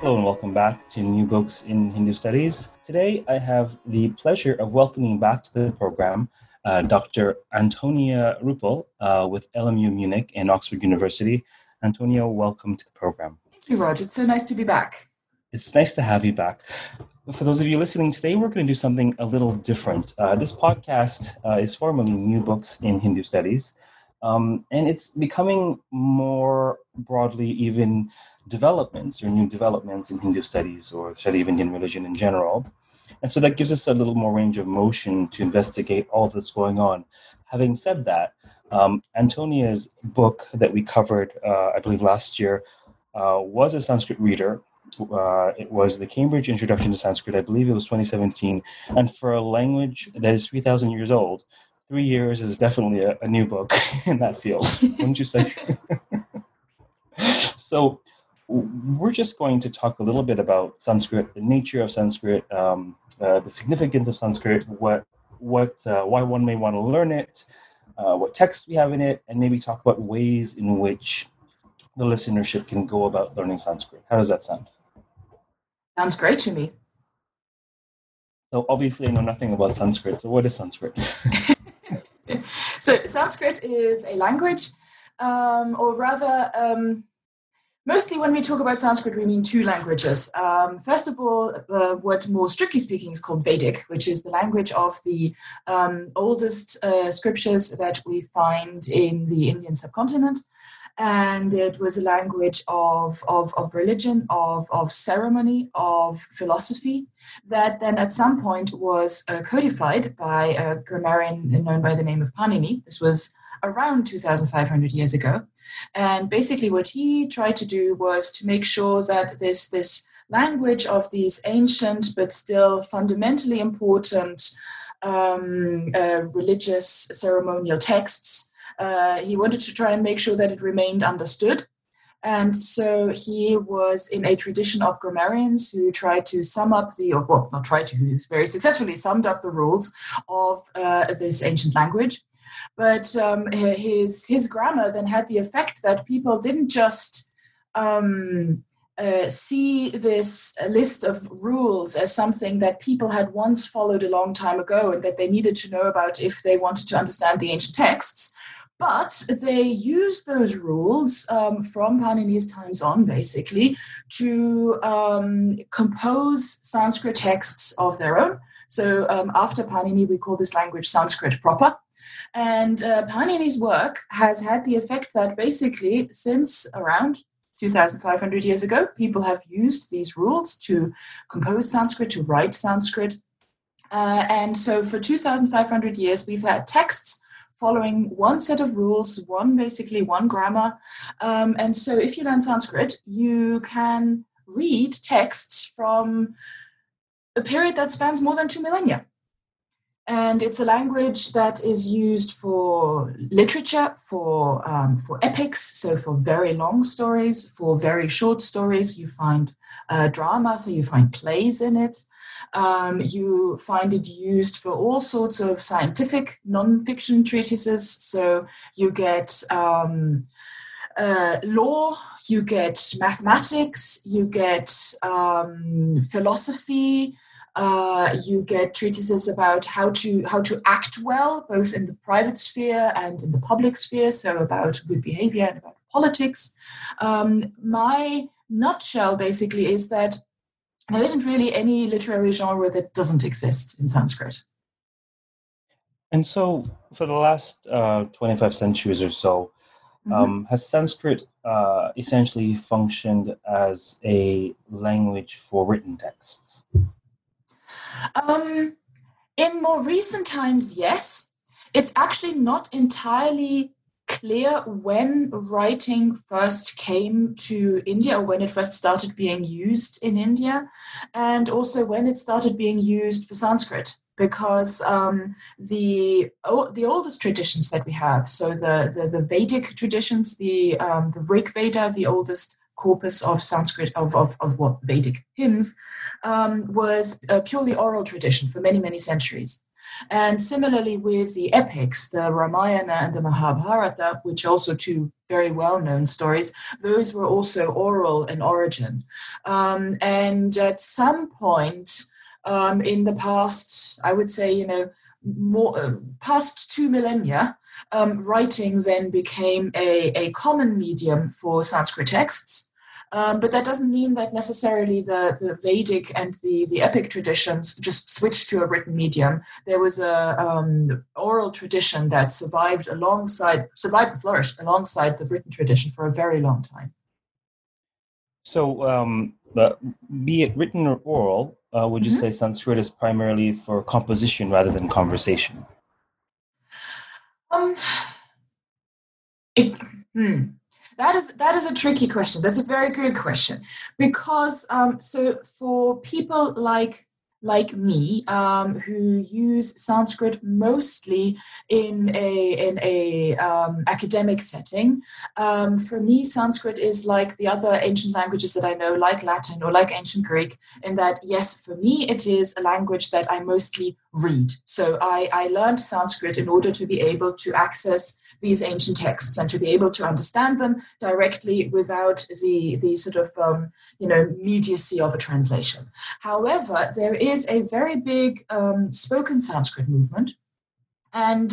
Hello and welcome back to New Books in Hindu Studies. Today I have the pleasure of welcoming back to the program Dr. Antonia Ruppel with LMU Munich and Oxford University. Antonia, welcome to the program. Thank you, Raj. It's so nice to be back. It's nice to have you back. For those of you listening today, we're going to do something a little different. This podcast is formerly New Books in Hindu Studies, and it's becoming more broadly even developments or new developments in Hindu studies or study of Indian religion in general. And so that gives us a little more range of motion to investigate all that's going on. Having said that, Antonia's book that we covered, I believe last year, was a Sanskrit reader. It was the Cambridge Introduction to Sanskrit. I believe it was 2017. And for a language that is 3,000 years old, 3 years is definitely a new book in that field, wouldn't you say? So we're just going to talk a little bit about Sanskrit, the nature of Sanskrit, the significance of Sanskrit, why one may want to learn it, what texts we have in it, and maybe talk about ways in which the listenership can go about learning Sanskrit. How does that sound? Sounds great to me. So obviously I know nothing about Sanskrit, so what is Sanskrit? So Sanskrit is a language, mostly when we talk about Sanskrit, we mean two languages. First of all, what more strictly speaking is called Vedic, which is the language of the oldest scriptures that we find in the Indian subcontinent. And it was a language of religion, of ceremony, of philosophy, that then at some point was codified by a grammarian known by the name of Panini. This was around 2,500 years ago. And basically what he tried to do was to make sure that this language of these ancient but still fundamentally important religious ceremonial texts, he wanted to try and make sure that it remained understood. And so he was in a tradition of grammarians who tried to sum up who's very successfully summed up the rules of this ancient language. But his grammar then had the effect that people didn't just see this list of rules as something that people had once followed a long time ago and that they needed to know about if they wanted to understand the ancient texts. But they used those rules from Panini's times on, basically, to compose Sanskrit texts of their own. So after Panini, we call this language Sanskrit proper. And Panini's work has had the effect that basically since around 2,500 years ago, people have used these rules to compose Sanskrit, to write Sanskrit. And so for 2,500 years, we've had texts following one set of rules, one grammar. And so if you learn Sanskrit, you can read texts from a period that spans more than 2 millennia. And it's a language that is used for literature, for epics, so for very long stories, for very short stories. You find drama, so you find plays in it. You find it used for all sorts of scientific non-fiction treatises. So you get law, you get mathematics, you get philosophy. You get treatises about how to act well, both in the private sphere and in the public sphere, so about good behavior and about politics. My nutshell basically is that there isn't really any literary genre that doesn't exist in Sanskrit. And so for the last 25 centuries or so, has Sanskrit essentially functioned as a language for written texts? In more recent times, yes. It's actually not entirely clear when writing first came to India, or when it first started being used in India, and also when it started being used for Sanskrit. Because the oldest traditions that we have, so the Vedic traditions, the Rig Veda, the oldest corpus of Sanskrit of Vedic hymns, was a purely oral tradition for many, many centuries. And similarly with the epics, the Ramayana and the Mahabharata, which also two very well-known stories, those were also oral in origin. And at some point in the past, I would say, past two millennia, writing then became a common medium for Sanskrit texts. But that doesn't mean that necessarily the Vedic and the epic traditions just switched to a written medium. There was a oral tradition that survived and flourished alongside the written tradition for a very long time. So be it written or oral, would you say Sanskrit is primarily for composition rather than conversation? That is a tricky question. That's a very good question, because so for people like me who use Sanskrit mostly in a academic setting, for me Sanskrit is like the other ancient languages that I know, like Latin or like ancient Greek, in that yes, for me it is a language that I mostly read. So I learned Sanskrit in order to be able to access these ancient texts and to be able to understand them directly without the sort of, immediacy of a translation. However, there is a very big spoken Sanskrit movement, and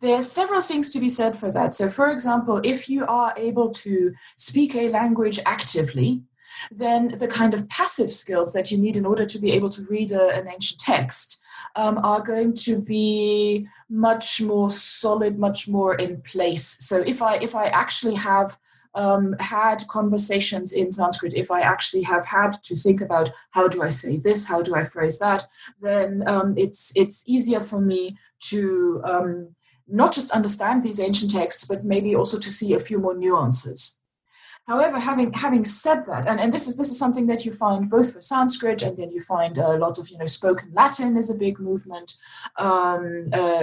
there are several things to be said for that. So, for example, if you are able to speak a language actively, then the kind of passive skills that you need in order to be able to read an ancient text are going to be much more solid, much more in place. So if I actually have had conversations in Sanskrit, if I actually have had to think about how do I say this, how do I phrase that, then it's easier for me to not just understand these ancient texts, but maybe also to see a few more nuances. However, having said that, and this is something that you find both for Sanskrit, and then you find a lot of spoken Latin is a big movement,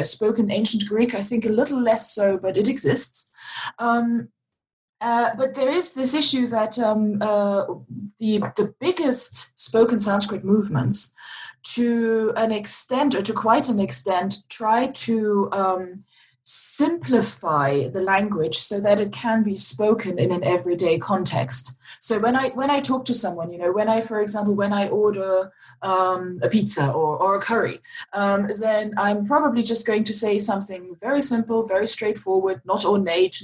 spoken ancient Greek I think a little less so, but it exists. But there is this issue that the biggest spoken Sanskrit movements, to an extent or to quite an extent, try to simplify the language so that it can be spoken in an everyday context. So when I talk to someone, when I order a pizza or a curry, then I'm probably just going to say something very simple, very straightforward, not ornate,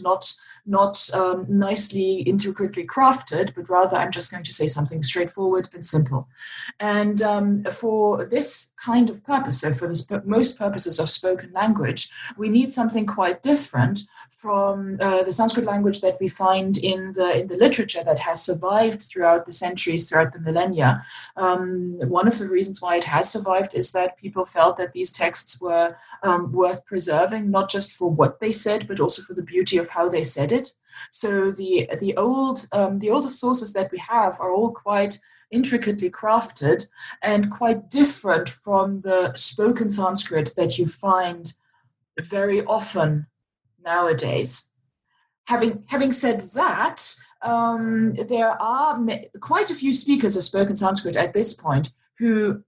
not nicely, intricately crafted, but rather I'm just going to say something straightforward and simple. And for this kind of purpose, so for most purposes of spoken language, we need something quite different from the Sanskrit language that we find in the literature that has survived throughout the centuries, throughout the millennia. One of the reasons why it has survived is that people felt that these texts were worth preserving, not just for what they said, but also for the beauty of how they said it. So the oldest sources that we have are all quite intricately crafted and quite different from the spoken Sanskrit that you find very often nowadays. Having said that, there are quite a few speakers of spoken Sanskrit at this point who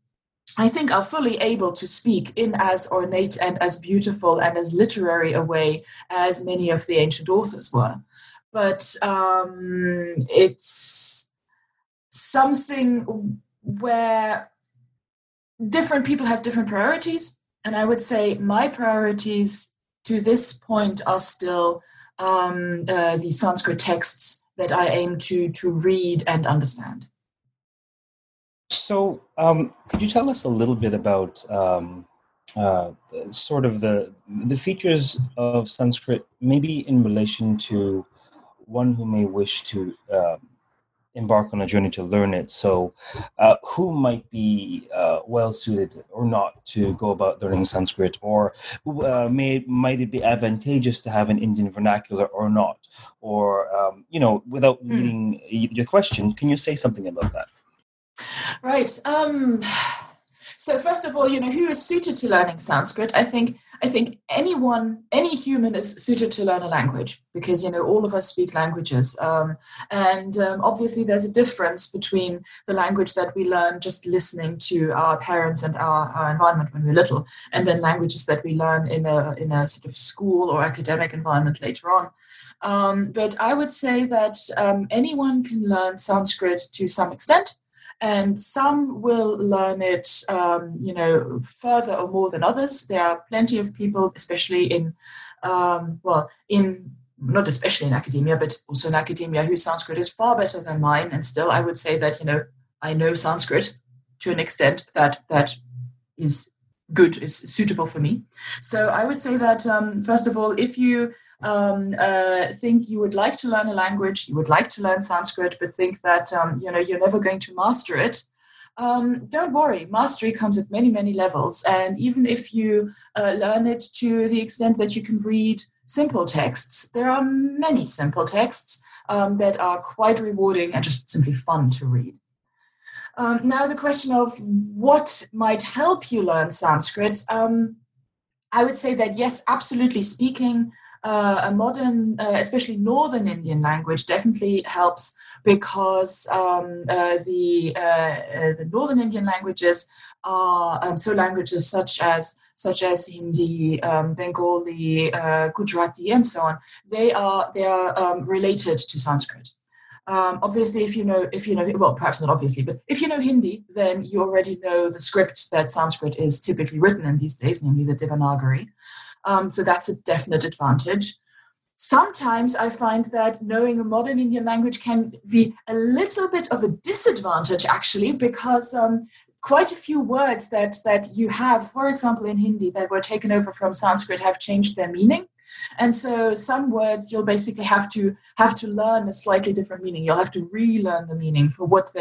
I think are fully able to speak in as ornate and as beautiful and as literary a way as many of the ancient authors were. But it's something where different people have different priorities. And I would say my priorities to this point are still the Sanskrit texts that I aim to read and understand. So could you tell us a little bit about sort of the features of Sanskrit, maybe in relation to one who may wish to embark on a journey to learn it. So who might be well-suited or not to go about learning Sanskrit, or might it be advantageous to have an Indian vernacular or not? Or, without leading your question, can you say something about that? Right. So first of all, who is suited to learning Sanskrit? I think anyone, any human is suited to learn a language because, all of us speak languages. Obviously there's a difference between the language that we learn just listening to our parents and our environment when we're little, and then languages that we learn in a sort of school or academic environment later on. But I would say that anyone can learn Sanskrit to some extent. And some will learn it, further or more than others. There are plenty of people, not especially in academia, but also in academia, whose Sanskrit is far better than mine. And still, I would say that, I know Sanskrit to an extent that is good, is suitable for me. So I would say that, first of all, if you think you would like to learn a language, you would like to learn Sanskrit, but think that, you're never going to master it, don't worry. Mastery comes at many, many levels. And even if you learn it to the extent that you can read simple texts, there are many simple texts that are quite rewarding and just simply fun to read. Now, the question of what might help you learn Sanskrit, I would say that, yes, absolutely speaking, a modern, especially northern Indian language definitely helps because the northern Indian languages are languages such as Hindi, Bengali, Gujarati, and so on. They are related to Sanskrit. Obviously, if you know Hindi, then you already know the script that Sanskrit is typically written in these days, namely the Devanagari. So that's a definite advantage. Sometimes I find that knowing a modern Indian language can be a little bit of a disadvantage, actually, because quite a few words that you have, for example, in Hindi, that were taken over from Sanskrit have changed their meaning. And so some words you'll basically have to learn a slightly different meaning. You'll have to relearn the meaning for what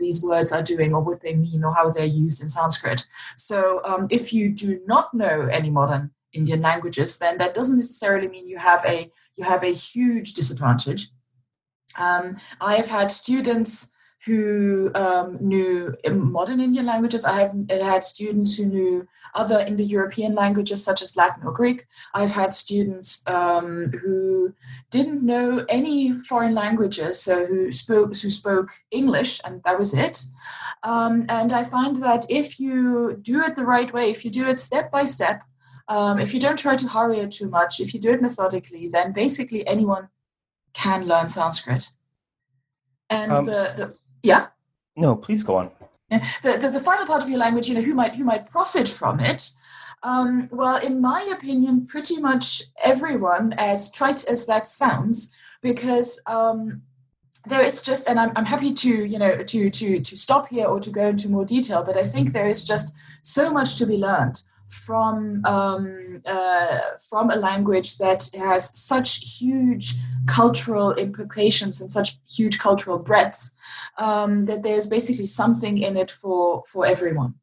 these words are doing or what they mean or how they're used in Sanskrit. So if you do not know any modern Indian languages, then that doesn't necessarily mean you have a huge disadvantage. I have had students who knew modern Indian languages. I have had students who knew other Indo-European languages such as Latin or Greek. I've had students who didn't know any foreign languages, so who spoke English, and that was it. And I find that if you do it the right way, if you do it step by step, if you don't try to hurry it too much, if you do it methodically, then basically anyone can learn Sanskrit. And yeah? No, please go on. The final part of your language, who might profit from it? Well, in my opinion, pretty much everyone, as trite as that sounds, because there is just, and I'm happy to stop here or to go into more detail, but I think there is just so much to be learned from a language that has such huge cultural implications and such huge cultural breadth that there's basically something in it for everyone.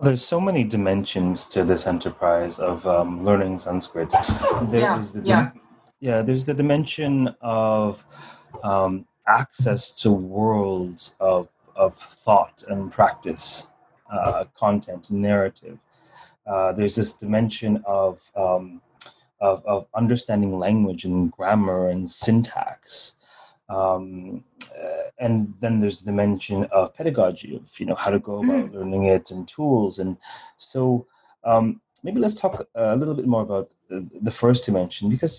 There's so many dimensions to this enterprise of learning Sanskrit. There's the dimension of access to worlds of thought and practice, content, narrative. There's this dimension of understanding language and grammar and syntax. And then there's the dimension of pedagogy, of how to go about learning it and tools. And so maybe let's talk a little bit more about the first dimension, because,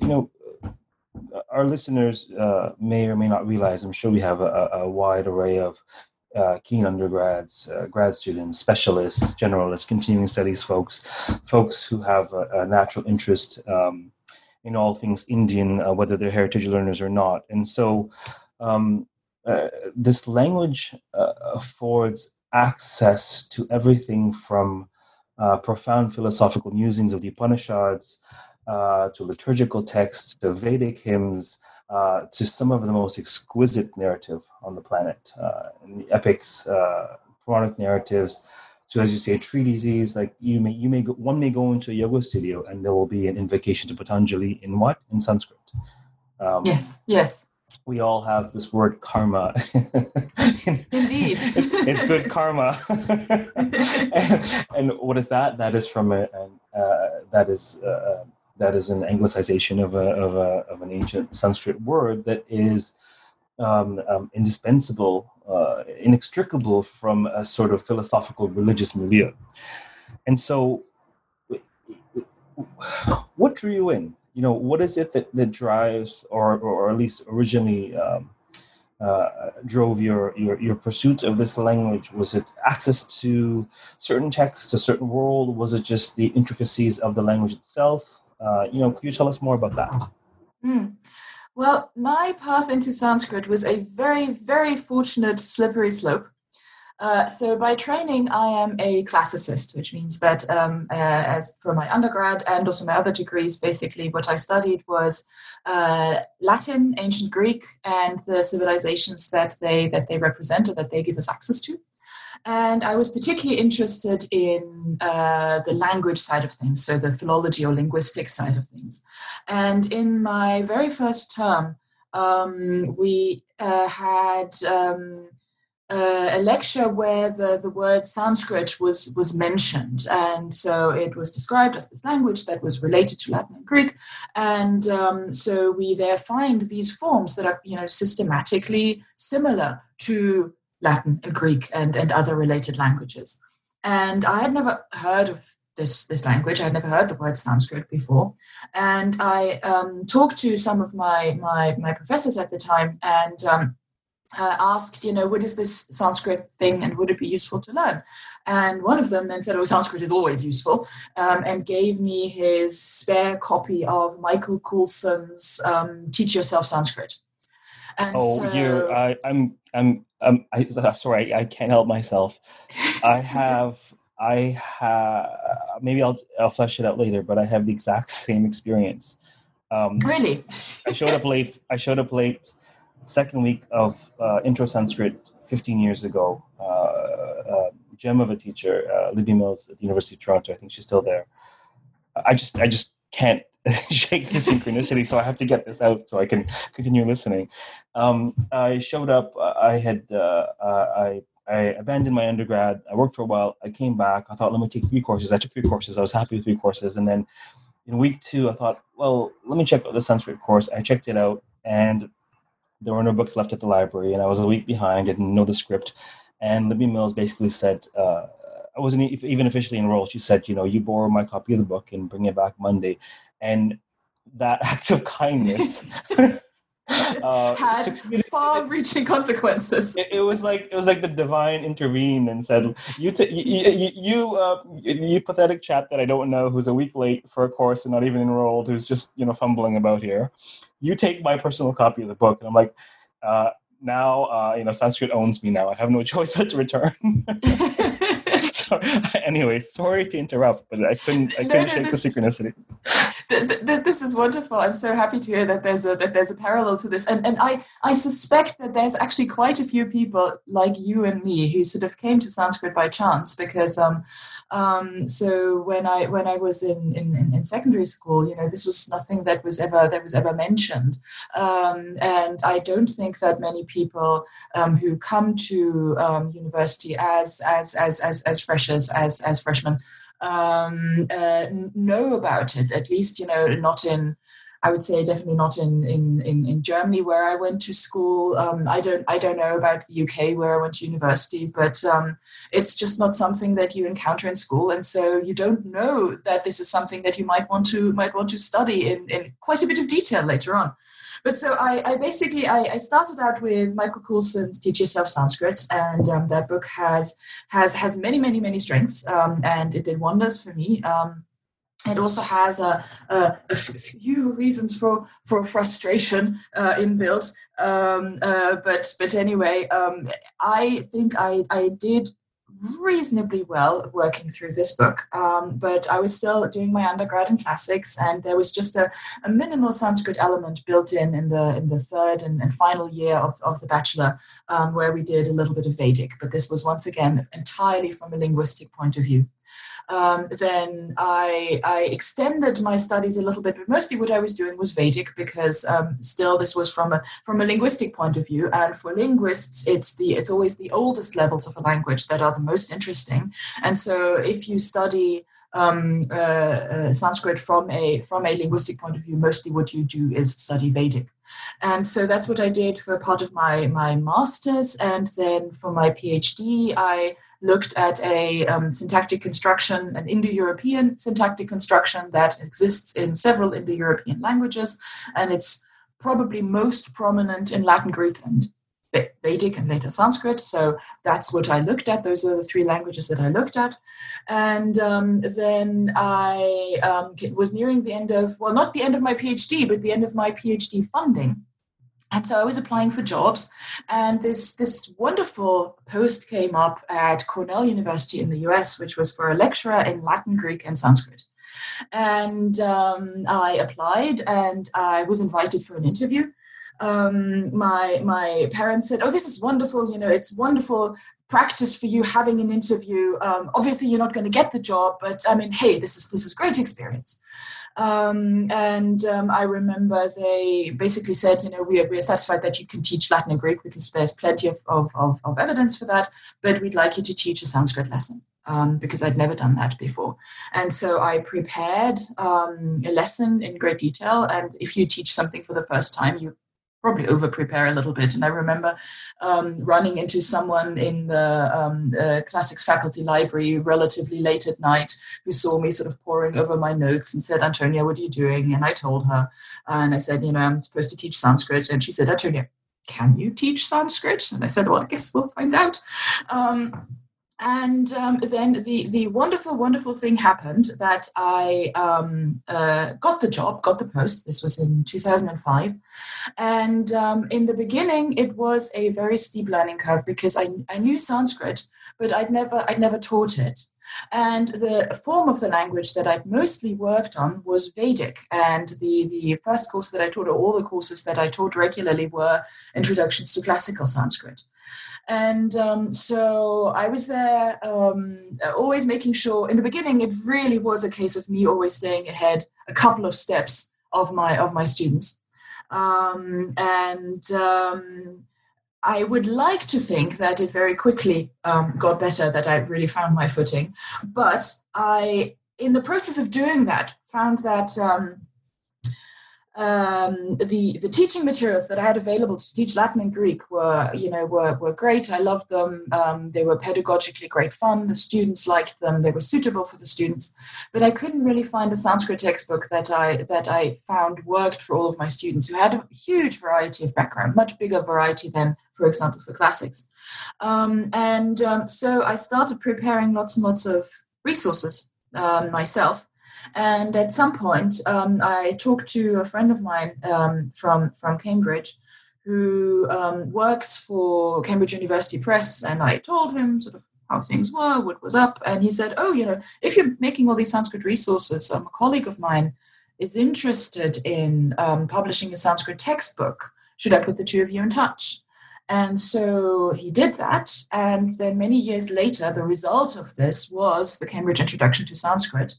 our listeners may or may not realize, I'm sure we have a wide array of keen undergrads, grad students, specialists, generalists, continuing studies folks who have a natural interest in all things Indian, whether they're heritage learners or not. And so this language affords access to everything from profound philosophical musings of the Upanishads to liturgical texts, to Vedic hymns, to some of the most exquisite narrative on the planet, and the epics, Quranic narratives, to, as you say, treatises. Like one may go into a yoga studio and there will be an invocation to Patanjali in Sanskrit. Yes. We all have this word karma. Indeed. It's good karma. And what is that? That is from that is an anglicization of an ancient Sanskrit word that is indispensable, inextricable from a sort of philosophical religious milieu. And so, what drew you in? You know, what is it that drives, or at least originally drove your pursuit of this language? Was it access to certain texts, to certain world? Was it just the intricacies of the language itself? Could you tell us more about that? Well, my path into Sanskrit was a very, very fortunate slippery slope. So by training, I am a classicist, which means that as for my undergrad and also my other degrees, basically what I studied was Latin, ancient Greek, and the civilizations that they represented, that they give us access to. And I was particularly interested in the language side of things, so the philology or linguistic side of things. And in my very first term, we had... a lecture where the word Sanskrit was mentioned, and so it was described as this language that was related to Latin and Greek, and so we there find these forms that are systematically similar to Latin and Greek and other related languages. And I had never heard of this language. I had never heard the word Sanskrit before, and I talked to some of my professors at the time and asked, what is this Sanskrit thing and would it be useful to learn? And one of them then said, Sanskrit is always useful, and gave me his spare copy of Michael Coulson's Teach Yourself Sanskrit. And I can't help myself. I have, maybe I'll flesh it out later, but I have the exact same experience. Really? I showed up late. Second week of Intro Sanskrit 15 years ago, gem of a teacher, Libby Mills at the University of Toronto. I think she's still there. I just can't shake the synchronicity, so I have to get this out so I can continue listening. I showed up. I abandoned my undergrad. I worked for a while. I came back. I thought, let me take 3 courses. I took 3 courses. I was happy with 3 courses. And then in week 2, I thought, well, let me check out the Sanskrit course. I checked it out, and there were no books left at the library, and I was a week behind. I didn't know the script. And Libby Mills basically said, I wasn't even officially enrolled. She said, you borrow my copy of the book and bring it back Monday. And that act of kindness had far-reaching consequences. It was like the divine intervened and said, "You pathetic chap that I don't know, who's a week late for a course and not even enrolled, who's just fumbling about here. You take my personal copy of the book." And I'm like, now Sanskrit owns me now. I have no choice but to return. So, anyway, sorry to interrupt, but I couldn't shake the synchronicity. This is wonderful. I'm so happy to hear that there's a parallel to this. And I suspect that there's actually quite a few people like you and me who sort of came to Sanskrit by chance, because so when I was in secondary school, this was nothing that was ever mentioned. And I don't think that many people who come to university as freshers, as freshmen, know about it, at least, definitely not in Germany where I went to school. I don't know about the UK where I went to university, but it's just not something that you encounter in school. And so you don't know that this is something that you might want to study in quite a bit of detail later on. But so I basically started out with Michael Coulson's Teach Yourself Sanskrit, and that book has many strengths, and it did wonders for me. It also has a few reasons for frustration inbuilt, but anyway, I think I did reasonably well working through this book, but I was still doing my undergrad in classics, and there was just a minimal Sanskrit element built in the third and final year of the bachelor, where we did a little bit of Vedic, but this was once again entirely from a linguistic point of view. Then I extended my studies a little bit, but mostly what I was doing was Vedic, because still this was from a linguistic point of view, and for linguists it's always the oldest levels of a language that are the most interesting. And so if you study Sanskrit from a linguistic point of view, mostly what you do is study Vedic. And so that's what I did for part of my master's, and then for my PhD I looked at a syntactic construction, an Indo-European syntactic construction that exists in several Indo-European languages, and it's probably most prominent in Latin, Greek, and Vedic, and later Sanskrit. So that's what I looked at. Those are the three languages that I looked at. And then I was nearing the end of, well, not the end of my PhD, but the end of my PhD funding. And so I was applying for jobs, and this wonderful post came up at Cornell University in the US, which was for a lecturer in Latin, Greek, and Sanskrit. And I applied, and I was invited for an interview. My parents said, "Oh, this is wonderful, it's wonderful practice for you having an interview. Obviously you're not going to get the job, but I mean, hey, this is great experience." I remember they basically said, we are satisfied that you can teach Latin and Greek because there's plenty of evidence for that, but we'd like you to teach a Sanskrit lesson. Because I'd never done that before. And so I prepared a lesson in great detail. And if you teach something for the first time, you probably over-prepare a little bit. And I remember running into someone in the classics faculty library relatively late at night who saw me sort of poring over my notes and said, "Antonia, what are you doing?" And I told her, and I said, "I'm supposed to teach Sanskrit." And she said, "Antonia, can you teach Sanskrit?" And I said, "Well, I guess we'll find out." Then the wonderful thing happened that I got the job, got the post. This was in 2005. And in the beginning, it was a very steep learning curve because I knew Sanskrit, but I'd never taught it. And the form of the language that I'd mostly worked on was Vedic. And the first course that I taught, or all the courses that I taught regularly, were introductions to classical Sanskrit. And so I was there always making sure. In the beginning, it really was a case of me always staying ahead a couple of steps of my students. I would like to think that it very quickly got better, that I really found my footing. But I, in the process of doing that, found that the teaching materials that I had available to teach Latin and Greek were great. I loved them. They were pedagogically great fun. The students liked them. They were suitable for the students. But I couldn't really find a Sanskrit textbook that I found worked for all of my students, who had a huge variety of background, much bigger variety than, for example, for classics. So I started preparing lots and lots of resources myself. And at some point, I talked to a friend of mine from Cambridge who works for Cambridge University Press. And I told him sort of how things were, what was up. And he said, "Oh, if you're making all these Sanskrit resources, a colleague of mine is interested in publishing a Sanskrit textbook. Should I put the two of you in touch?" And so he did that. And then many years later, the result of this was the Cambridge Introduction to Sanskrit.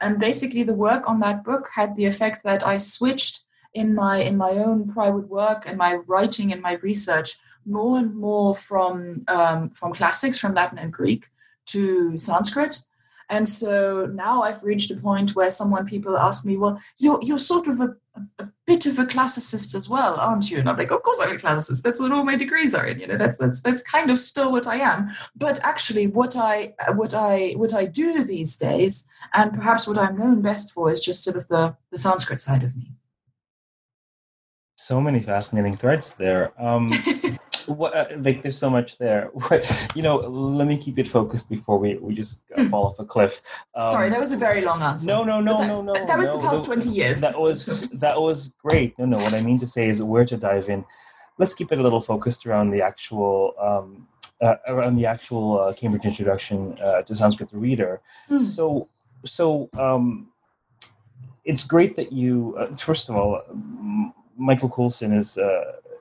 And basically the work on that book had the effect that I switched in my own private work and my writing and my research more and more from classics, from Latin and Greek, to Sanskrit. And so now I've reached a point where people ask me, "Well, you're sort of a bit of a classicist as well, aren't you?" And I'm like, "Of course I'm a classicist. That's what all my degrees are in. That's kind of still what I am. But actually, what I do these days, and perhaps what I'm known best for, is just sort of the Sanskrit side of me." So many fascinating threads there. There's so much there. Let me keep it focused before we just fall off a cliff. Sorry, that was a very long answer. No. That was the past 20 years. That was great. No. What I mean to say is, where to dive in. Let's keep it a little focused around the actual around the actual Cambridge Introduction to Sanskrit, the reader. Mm. So it's great that you, first of all, Michael Coulson is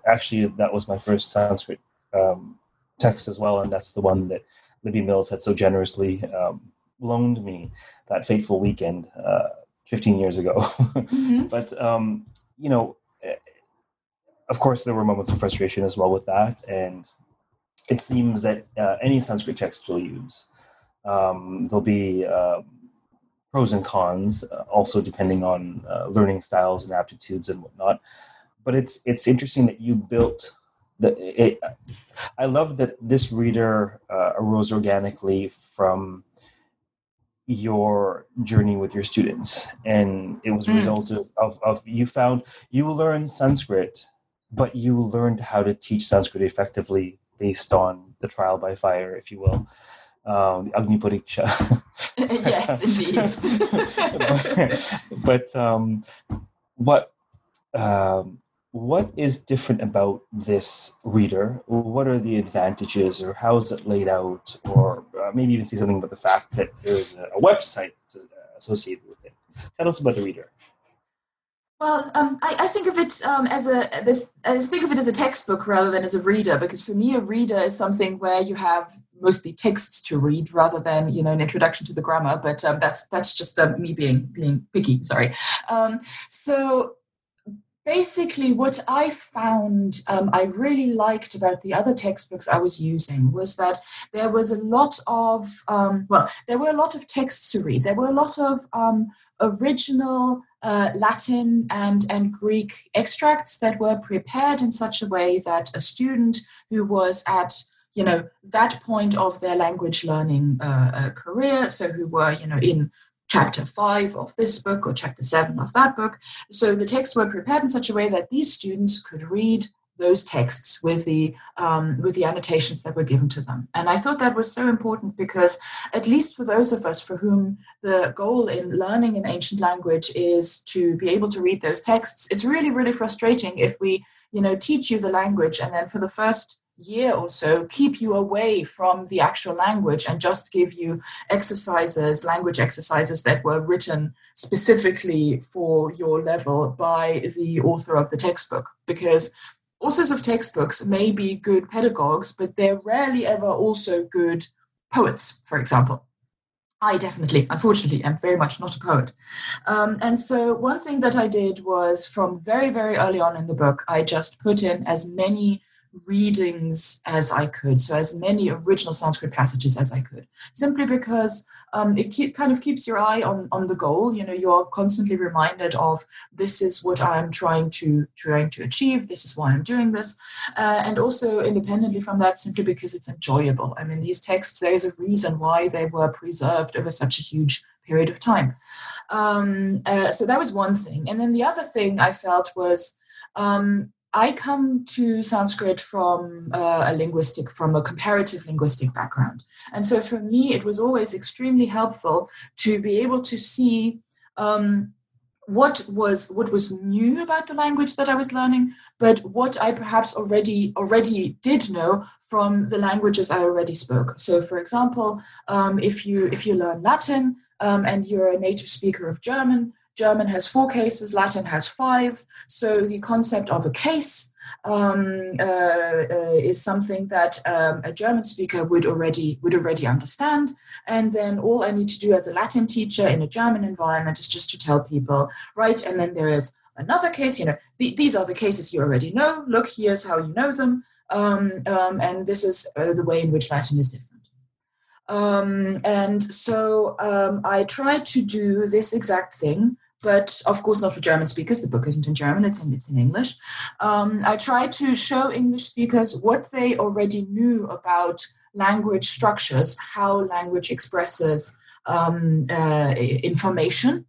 actually, that was my first Sanskrit text as well, and that's the one that Libby Mills had so generously loaned me that fateful weekend 15 years ago. Mm-hmm. But, of course, there were moments of frustration as well with that, and it seems that any Sanskrit text you'll use, there'll be pros and cons, also depending on learning styles and aptitudes and whatnot. But it's interesting that you built I love that this reader arose organically from your journey with your students, and it was a result of you learned Sanskrit, but you learned how to teach Sanskrit effectively based on the trial by fire, if you will, the Agni Pariksha. Yes, indeed. but what is different about this reader? What are the advantages, or how is it laid out? Or maybe even say something about the fact that there's a website associated with it. Tell us about the reader. Well, I think of it as a textbook rather than as a reader, because for me, a reader is something where you have mostly texts to read rather than an introduction to the grammar. But that's just me being picky. Sorry. So basically, what I found I really liked about the other textbooks I was using was that there was a lot of there were a lot of texts to read. There were a lot of original Latin and Greek extracts that were prepared in such a way that a student who was at that point of their language learning career, so who were in chapter 5 of this book or chapter 7 of that book, so the texts were prepared in such a way that these students could read those texts with the annotations that were given to them. And I thought that was so important because, at least for those of us for whom the goal in learning an ancient language is to be able to read those texts, it's really, really frustrating if we, teach you the language and then for the first year or so keep you away from the actual language and just give you language exercises that were written specifically for your level by the author of the textbook. Because authors of textbooks may be good pedagogues, but they're rarely ever also good poets, for example. I definitely, unfortunately, am very much not a poet. And so one thing that I did was, from very, very early on in the book, I just put in as many readings as I could, so as many original Sanskrit passages as I could, simply because it kind of keeps your eye on the goal. You're constantly reminded of, this is what I'm trying to achieve, this is why I'm doing this, and also independently from that, simply because it's enjoyable. I mean, these texts, there is a reason why they were preserved over such a huge period of time. So that was one thing. And then the other thing I felt was, I come to Sanskrit from a comparative linguistic background. And so for me, it was always extremely helpful to be able to see what was new about the language that I was learning, but what I perhaps already did know from the languages I already spoke. So for example, if you learn Latin and you're a native speaker of German, German has 4 cases, Latin has 5. So the concept of a case is something that a German speaker would already understand. And then all I need to do as a Latin teacher in a German environment is just to tell people, right, and then there is another case, these are the cases you already know. Look, here's how you know them. And this is the way in which Latin is different. And so I tried to do this exact thing, but of course not for German speakers. The book isn't in German, it's in English. I tried to show English speakers what they already knew about language structures, how language expresses information,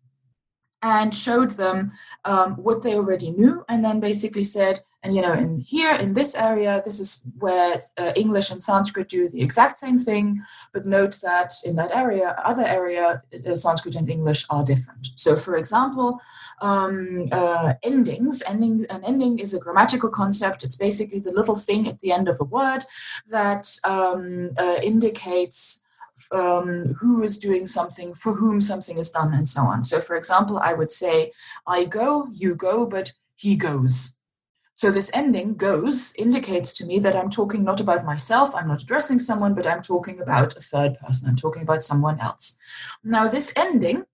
and showed them what they already knew, and then basically said, And, you know, in here, in this area, this is where English and Sanskrit do the exact same thing. But note that in that area, Sanskrit and English are different. So, for example, endings. An ending is a grammatical concept. It's basically the little thing at the end of a word that indicates who is doing something, for whom something is done, and so on. So, for example, I would say, I go, you go, but he goes. So this ending, goes, indicates to me that I'm talking not about myself, I'm not addressing someone, but I'm talking about a third person, I'm talking about someone else. Now, this ending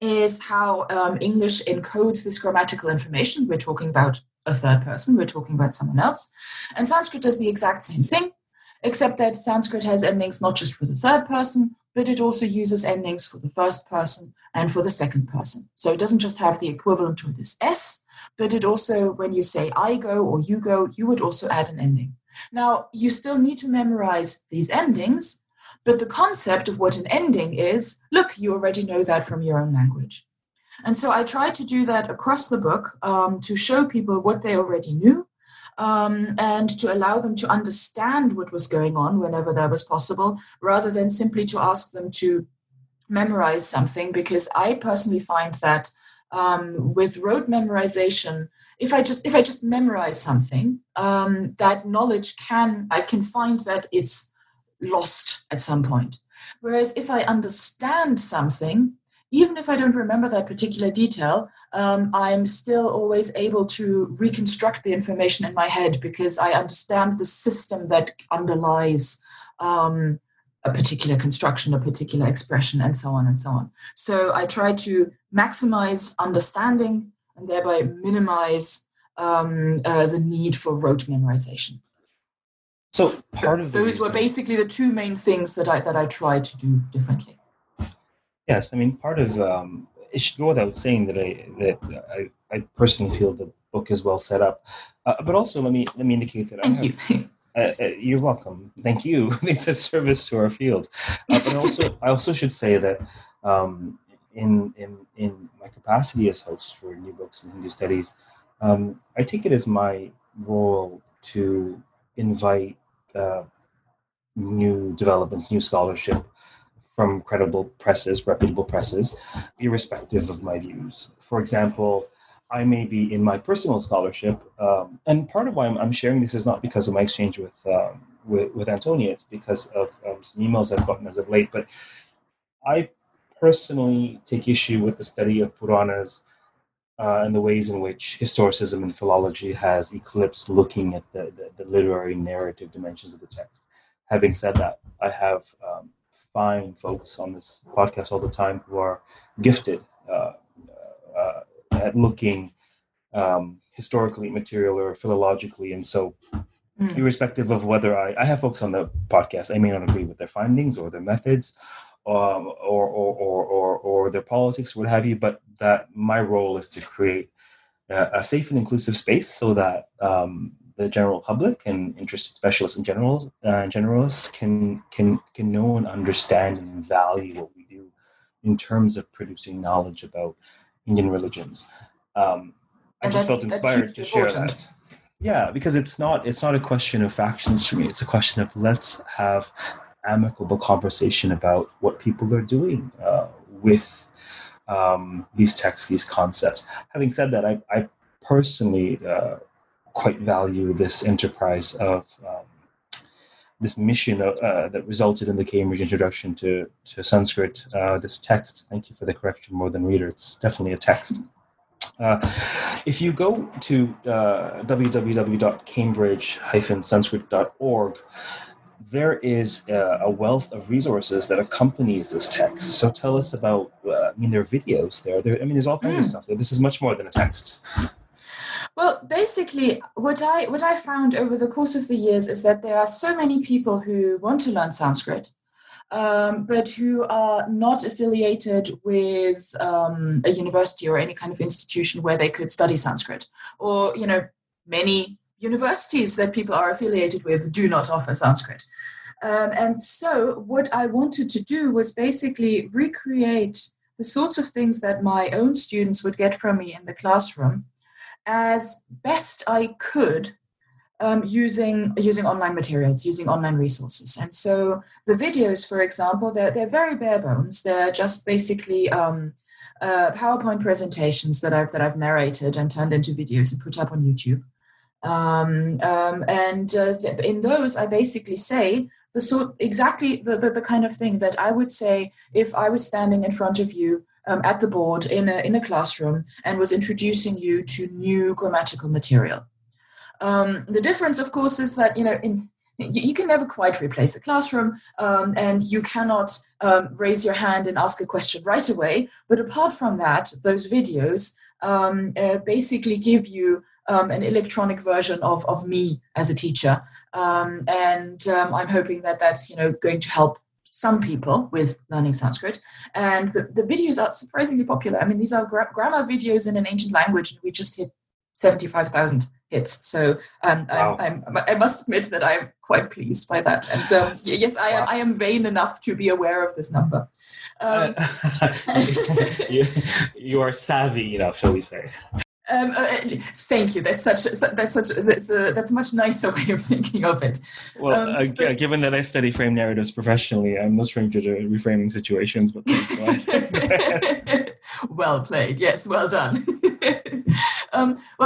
is how English encodes this grammatical information. We're talking about a third person, we're talking about someone else. And Sanskrit does the exact same thing, except that Sanskrit has endings not just for the third person, but it also uses endings for the first person and for the second person. So it doesn't just have the equivalent of this S, but it also, when you say I go or you go, you would also add an ending. Now, you still need to memorize these endings, but the concept of what an ending is, look, you already know that from your own language. And so I tried to do that across the book to show people what they already knew and to allow them to understand what was going on whenever that was possible, rather than simply to ask them to memorize something, because I personally find that with rote memorization, if I just memorize something, that knowledge I can find that it's lost at some point. Whereas if I understand something, even if I don't remember that particular detail, I'm still always able to reconstruct the information in my head because I understand the system that underlies a particular construction, a particular expression, and so on and so on. So I try to maximize understanding and thereby minimize the need for rote memorization. So part of those were basically the two main things that I tried to do differently. Yes, I mean, part of it should go without saying that I personally feel the book is well set up, but also let me indicate that. Thank you. You're welcome. Thank you. It's a service to our field. But I also should say that in my capacity as host for New Books in Hindu Studies, I take it as my role to invite new developments, new scholarship from credible presses, reputable presses, irrespective of my views. For example, I may be in my personal scholarship, and part of why I'm sharing this is not because of my exchange with Antonia. It's because of some emails I've gotten as of late. But I personally take issue with the study of Puranas and the ways in which historicism and philology has eclipsed looking at the literary narrative dimensions of the text. Having said that, I have fine folks on this podcast all the time who are gifted at looking historically, material, or philologically. And so irrespective of whether I have folks on the podcast, I may not agree with their findings or their methods or their politics, what have you, but that my role is to create a safe and inclusive space so that the general public and interested specialists and generalists can know and understand and value what we do in terms of producing knowledge about Indian religions. I just felt inspired to share that. Yeah, because it's not a question of factions for me. It's a question of let's have amicable conversation about what people are doing with these texts, these concepts. Having said that, I personally quite value this enterprise of this mission that resulted in the Cambridge Introduction to Sanskrit, this text. Thank you for the correction, more than reader. It's definitely a text. If you go to www.cambridge-sanskrit.org, there is a wealth of resources that accompanies this text. So tell us about, there are videos there. There's all kinds of stuff there. This is much more than a text. Well, basically, what I found over the course of the years is that there are so many people who want to learn Sanskrit, but who are not affiliated with a university or any kind of institution where they could study Sanskrit. Or, you know, many universities that people are affiliated with do not offer Sanskrit. And so what I wanted to do was basically recreate the sorts of things that my own students would get from me in the classroom as best I could using online materials, using online resources. And so the videos, for example, they're very bare bones. They're just basically PowerPoint presentations that I've narrated and turned into videos and put up on YouTube. In those, I basically say the kind of thing that I would say if I was standing in front of you at the board in a classroom and was introducing you to new grammatical material. The difference, of course, is that you can never quite replace a classroom, and you cannot raise your hand and ask a question right away. But apart from that, those videos basically give you an electronic version of me as a teacher, and I'm hoping that that's going to help some people with learning Sanskrit. And the videos are surprisingly popular. I mean, these are grammar videos in an ancient language, and we just hit 75,000 hits. So wow. I must admit that I'm quite pleased by that. And yes, I am. Wow. I am vain enough to be aware of this number. You are savvy enough, shall we say? Thank you. That's a much nicer way of thinking of it. Well, given that I study frame narratives professionally, I'm no stranger to reframing situations. But well played. Yes, well done.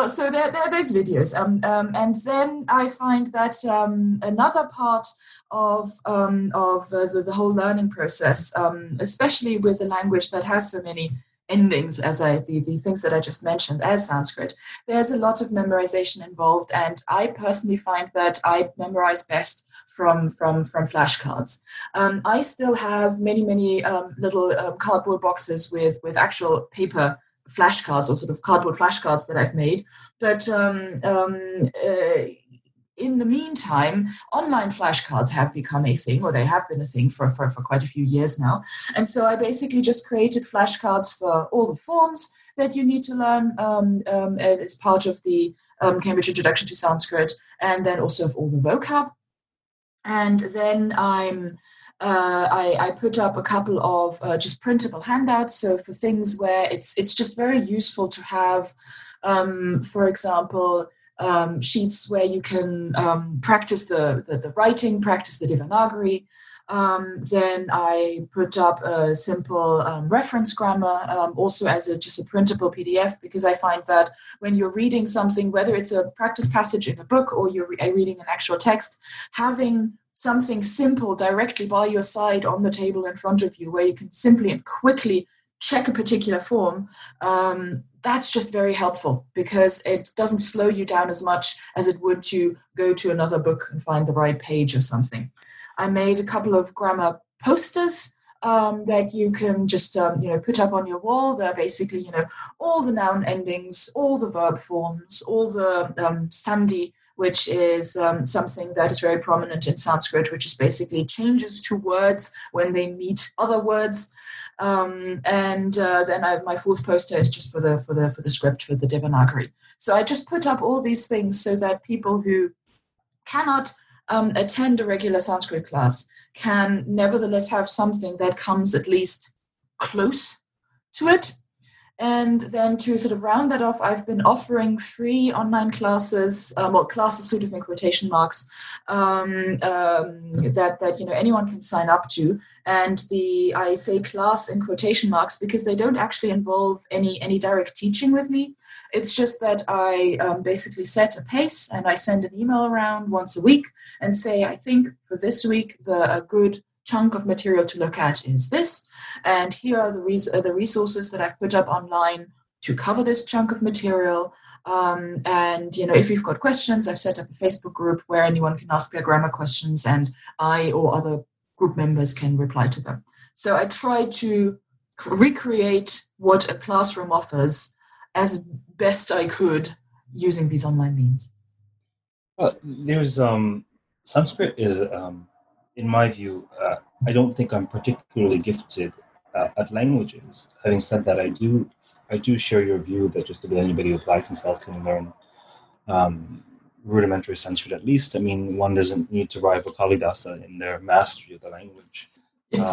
So there are those videos. And then I find that another part of the whole learning process, especially with a language that has so many endings as the things that I just mentioned as Sanskrit, there's a lot of memorization involved. And I personally find that I memorize best from flashcards. I still have many little cardboard boxes with actual paper flashcards or sort of cardboard flashcards that I've made. But in the meantime, online flashcards have become a thing, or they have been a thing for quite a few years now. And so I basically just created flashcards for all the forms that you need to learn as part of the Cambridge Introduction to Sanskrit, and then also of all the vocab. And then I put up a couple of just printable handouts. So for things where it's just very useful to have, for example, sheets where you can practice the writing, practice the Devanagari. Then I put up a simple reference grammar, also as just a printable PDF, because I find that when you're reading something, whether it's a practice passage in a book or you're reading an actual text, having something simple directly by your side on the table in front of you where you can simply and quickly check a particular form, that's just very helpful because it doesn't slow you down as much as it would to go to another book and find the right page or something. I made a couple of grammar posters that you can just put up on your wall. They're basically all the noun endings, all the verb forms, all the sandhi, which is something that is very prominent in Sanskrit, which is basically changes to words when they meet other words. Then my fourth poster is just for the script for the Devanagari. So I just put up all these things so that people who cannot attend a regular Sanskrit class can nevertheless have something that comes at least close to it. And then to sort of round that off, I've been offering free online classes, classes sort of in quotation marks, that anyone can sign up to. And I say class in quotation marks because they don't actually involve any direct teaching with me. It's just that I basically set a pace and I send an email around once a week and say, I think for this week, a good chunk of material to look at is this, and here are the resources that I've put up online to cover this chunk of material. If you've got questions, I've set up a Facebook group where anyone can ask their grammar questions, and I or other group members can reply to them. So I try to recreate what a classroom offers as best I could using these online means. Well, there's Sanskrit is. In my view, I don't think I'm particularly gifted at languages. Having said that, I do share your view that just about anybody who applies himself can learn rudimentary Sanskrit at least. I mean, one doesn't need to rival Kalidasa in their mastery of the language. Yes.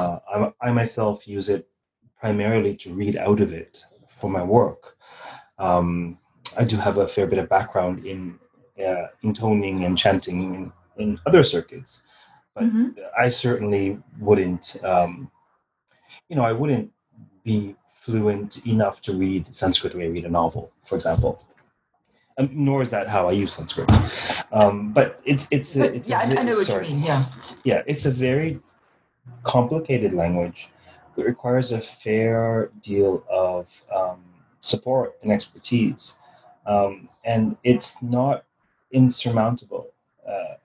I myself use it primarily to read out of it for my work. I do have a fair bit of background in intoning and chanting in other circuits, but I certainly wouldn't, I wouldn't be fluent enough to read Sanskrit when I read a novel, for example. Nor is that how I use Sanskrit. But it's yeah, I know what you mean. Yeah, it's a very complicated language that requires a fair deal of support and expertise, and it's not insurmountable.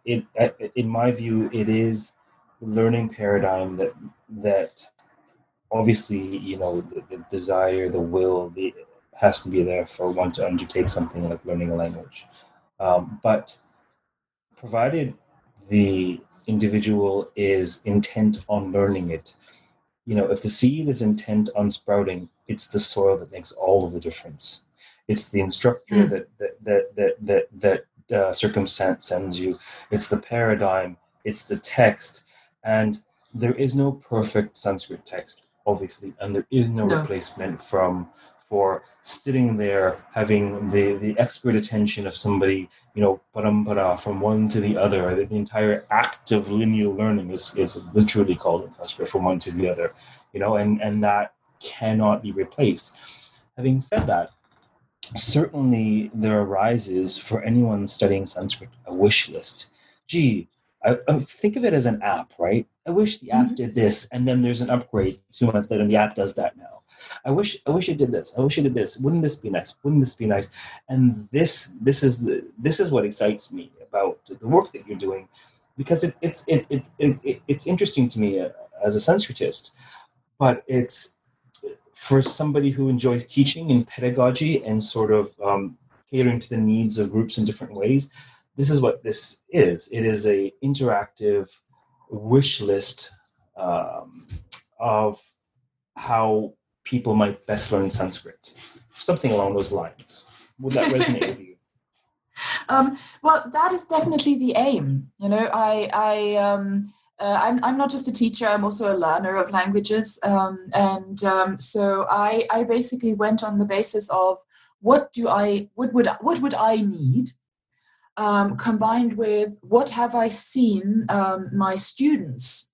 In my view, it is the learning paradigm that obviously the desire, the will, has to be there for one to undertake something like learning a language. But provided the individual is intent on learning it, if the seed is intent on sprouting, it's the soil that makes all of the difference. It's the instructor that circumstance sends you. It's the paradigm. It's the text. And there is no perfect Sanskrit text, obviously, and there is no replacement for sitting there having the expert attention of somebody, parampara, from one to the other. The entire act of linear learning is literally called in Sanskrit from one to the other, and that cannot be replaced. Having said that, certainly there arises for anyone studying Sanskrit a wish list. Gee, I think of it as an app, right? I wish the app did this, and then there's an upgrade 2 months later, and the app does that now. I wish it did this. I wish it did this. Wouldn't this be nice? Wouldn't this be nice? And this is what excites me about the work that you're doing, because it's interesting to me as a Sanskritist, but it's for somebody who enjoys teaching and pedagogy and sort of catering to the needs of groups in different ways. This is what this is. It is a interactive wish list of how people might best learn Sanskrit. Something along those lines. Would that resonate with you? Well, that is definitely the aim. I'm not just a teacher, I'm also a learner of languages. So I basically went on the basis of what would I need, combined with what have I seen my students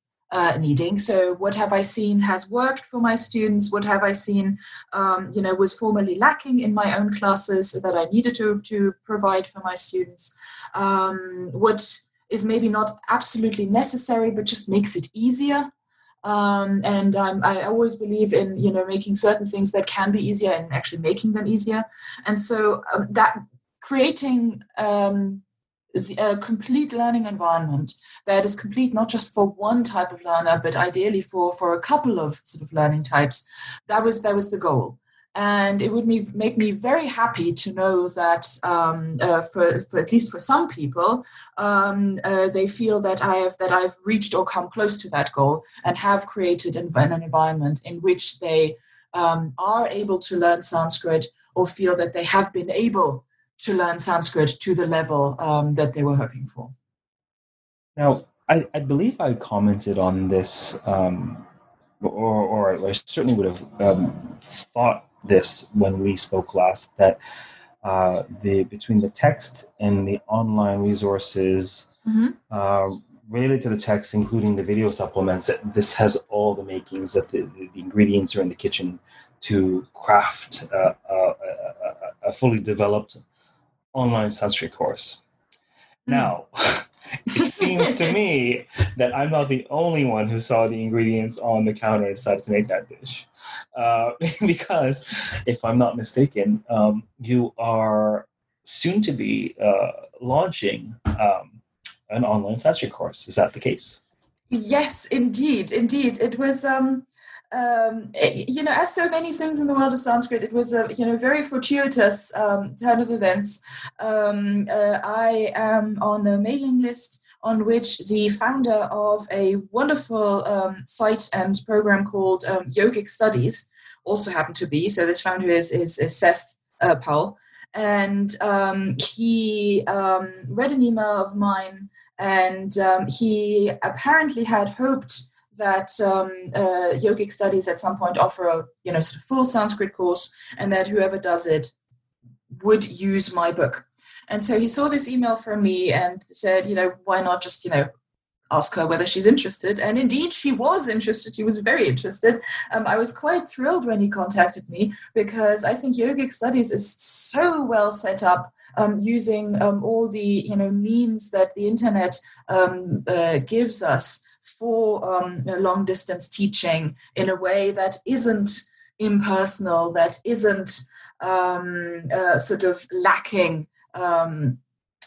needing. So what have I seen has worked for my students? What have I seen, was formerly lacking in my own classes that I needed to provide for my students? What is maybe not absolutely necessary, but just makes it easier? I always believe in, making certain things that can be easier and actually making them easier. And so that creating a complete learning environment that is complete not just for one type of learner, but ideally for a couple of sort of learning types. That was the goal, and it would make me very happy to know that for at least for some people, they feel that I've reached or come close to that goal and have created an environment in which they are able to learn Sanskrit or feel that they have been able to learn Sanskrit to the level that they were hoping for. Now, I believe I commented on this, or I certainly would have thought this when we spoke last, that between the text and the online resources related to the text, including the video supplements, that this has all the makings, that the ingredients are in the kitchen to craft a fully developed online Sanskrit course. Now, it seems to me that I'm not the only one who saw the ingredients on the counter and decided to make that dish. Because, if I'm not mistaken, you are soon to be launching an online Sanskrit course. Is that the case? Yes, indeed. It was... as so many things in the world of Sanskrit, it was a very fortuitous turn of events. I am on a mailing list on which the founder of a wonderful site and program called Yogic Studies also happened to be. So this founder is Seth Powell, and he read an email of mine, and he apparently had hoped that Yogic Studies at some point offer a sort of full Sanskrit course, and that whoever does it would use my book. And so he saw this email from me and said, you know, why not just, you know, ask her whether she's interested. And indeed, she was interested. She was very interested. I was quite thrilled when he contacted me, because I think Yogic Studies is so well set up, using all the, you know, means that the internet gives us for long distance teaching in a way that isn't impersonal, that isn't sort of lacking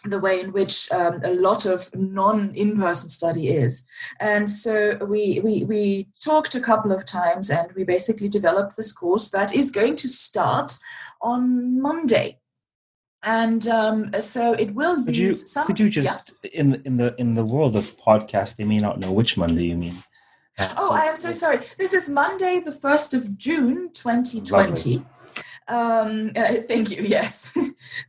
the way in which a lot of non-in-person study is. And so we talked a couple of times, and we basically developed this course that is going to start on Monday. And so it will use some... Could you just, in the world of podcasts, they may not know which Monday you mean. I am so sorry. This is Monday, the 1st of June, 2020. Lovely. Thank you, yes.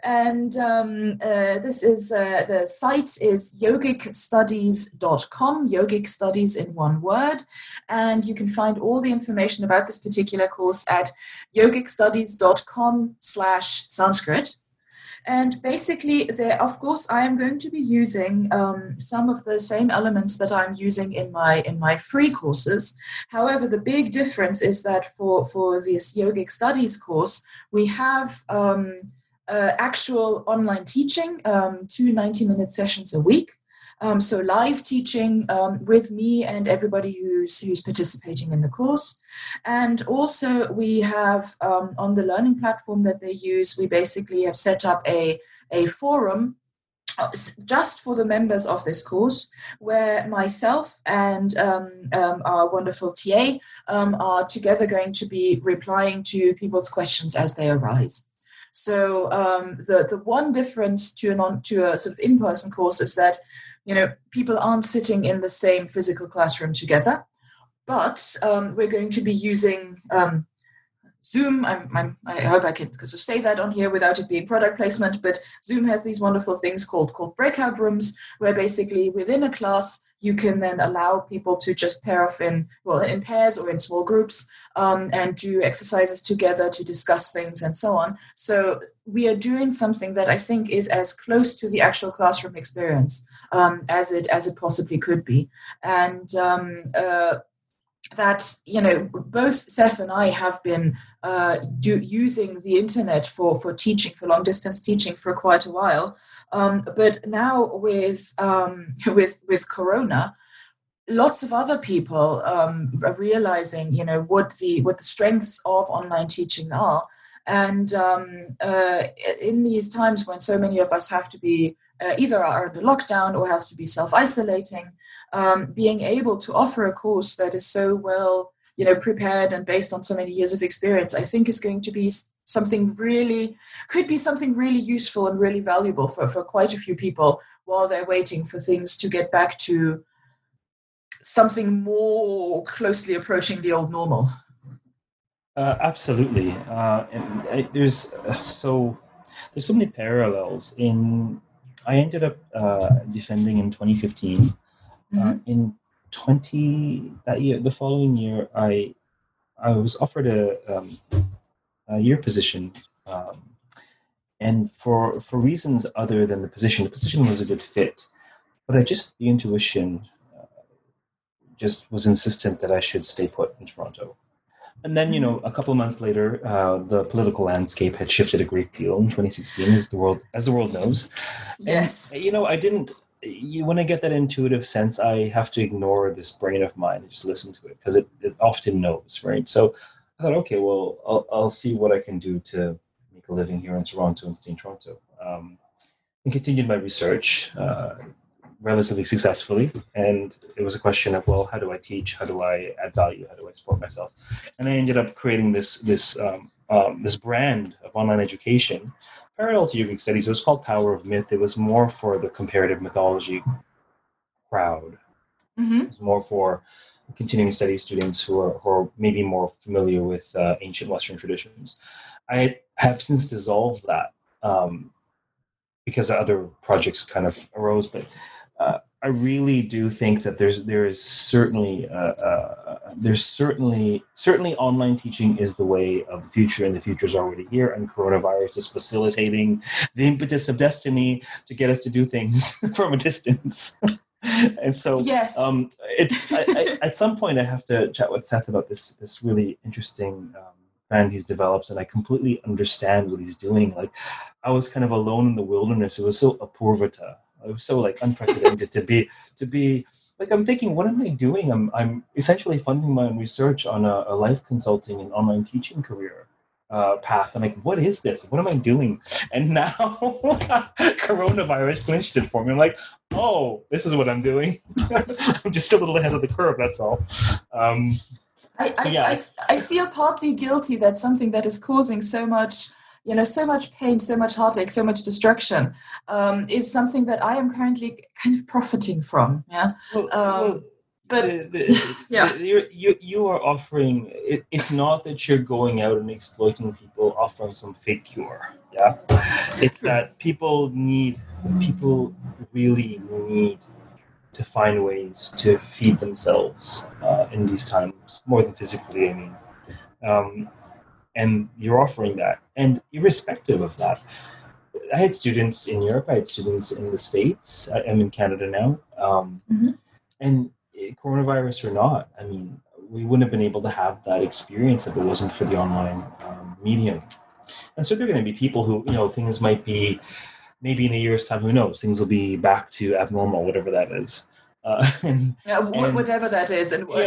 And this is, the site is yogicstudies.com, yogic studies in one word. And you can find all the information about this particular course at yogicstudies.com/Sanskrit. And basically, there, of course, I am going to be using some of the same elements that I'm using in my free courses. However, the big difference is that for this Yogic Studies course, we have actual online teaching, 2 90-minute sessions a week. So live teaching with me and everybody who's participating in the course. And also we have, on the learning platform that they use, we basically have set up a forum just for the members of this course, where myself and our wonderful TA are together going to be replying to people's questions as they arise. So the one difference to a sort of in-person course is that, you know, people aren't sitting in the same physical classroom together, but we're going to be using Zoom. I hope I can sort of say that on here without it being product placement, but Zoom has these wonderful things called breakout rooms, where basically within a class, you can then allow people to just pair off in pairs or in small groups and do exercises together to discuss things and so on. So we are doing something that I think is as close to the actual classroom experience as it possibly could be. And that, you know, both Seth and I have been using the internet for teaching, for long distance teaching for quite a while. But now with Corona, lots of other people are realizing, you know, what the strengths of online teaching are. And in these times when so many of us have to be either are under lockdown or have to be self-isolating, being able to offer a course that is so well, you know, prepared and based on so many years of experience, I think is going to be something really useful and really valuable for quite a few people while they're waiting for things to get back to something more closely approaching the old normal. Absolutely. And there's so many parallels. I ended up defending in 2015. Mm-hmm. The following year, I was offered a year position, and for reasons other than the position was a good fit, but the intuition just was insistent that I should stay put in Toronto. And then, you know, a couple of months later, the political landscape had shifted a great deal in 2016, as the world knows. Yes. And, you know, when I get that intuitive sense, I have to ignore this brain of mine and just listen to it, because it often knows, right? So I thought, okay, well, I'll see what I can do to make a living here in Toronto and stay in Toronto. And continued my research relatively successfully, and it was a question of, well, how do I teach? How do I add value? How do I support myself? And I ended up creating this brand of online education parallel to Yogic Studies. It was called Power of Myth. It was more for the comparative mythology crowd. Mm-hmm. It was more for continuing study students who are maybe more familiar with ancient Western traditions. I have since dissolved that because other projects kind of arose, but I really do think that there is certainly a, a, there's certainly online teaching is the way of the future, and the future is already here, and coronavirus is facilitating the impetus of destiny to get us to do things from a distance. And so yes. It's I, at some point I have to chat with Seth about this really interesting plan he's developed, and I completely understand what he's doing. Like, I was kind of alone in the wilderness. It was so apurvata. It was so like unprecedented to be like, I'm thinking, what am I doing? I'm essentially funding my own research on a life consulting and online teaching career path. I'm like, what is this? What am I doing? And now coronavirus clinched it for me. I'm like, oh, this is what I'm doing. I'm just a little ahead of the curve, that's all. I feel partly guilty that something that is causing so much so much pain, so much heartache, so much destruction is something that I am currently kind of profiting from. Yeah. You are offering. It's not that you're going out and exploiting people, offering some fake cure. Yeah. It's that people really need to find ways to feed themselves in these times, more than physically. I mean. And you're offering that. And irrespective of that, I had students in Europe, I had students in the States, I'm in Canada now, and coronavirus or not, I mean, we wouldn't have been able to have that experience if it wasn't for the online medium. And so there are going to be people who, things might be, maybe in a year's time, who knows, things will be back to abnormal, whatever that is. Whatever that is, and we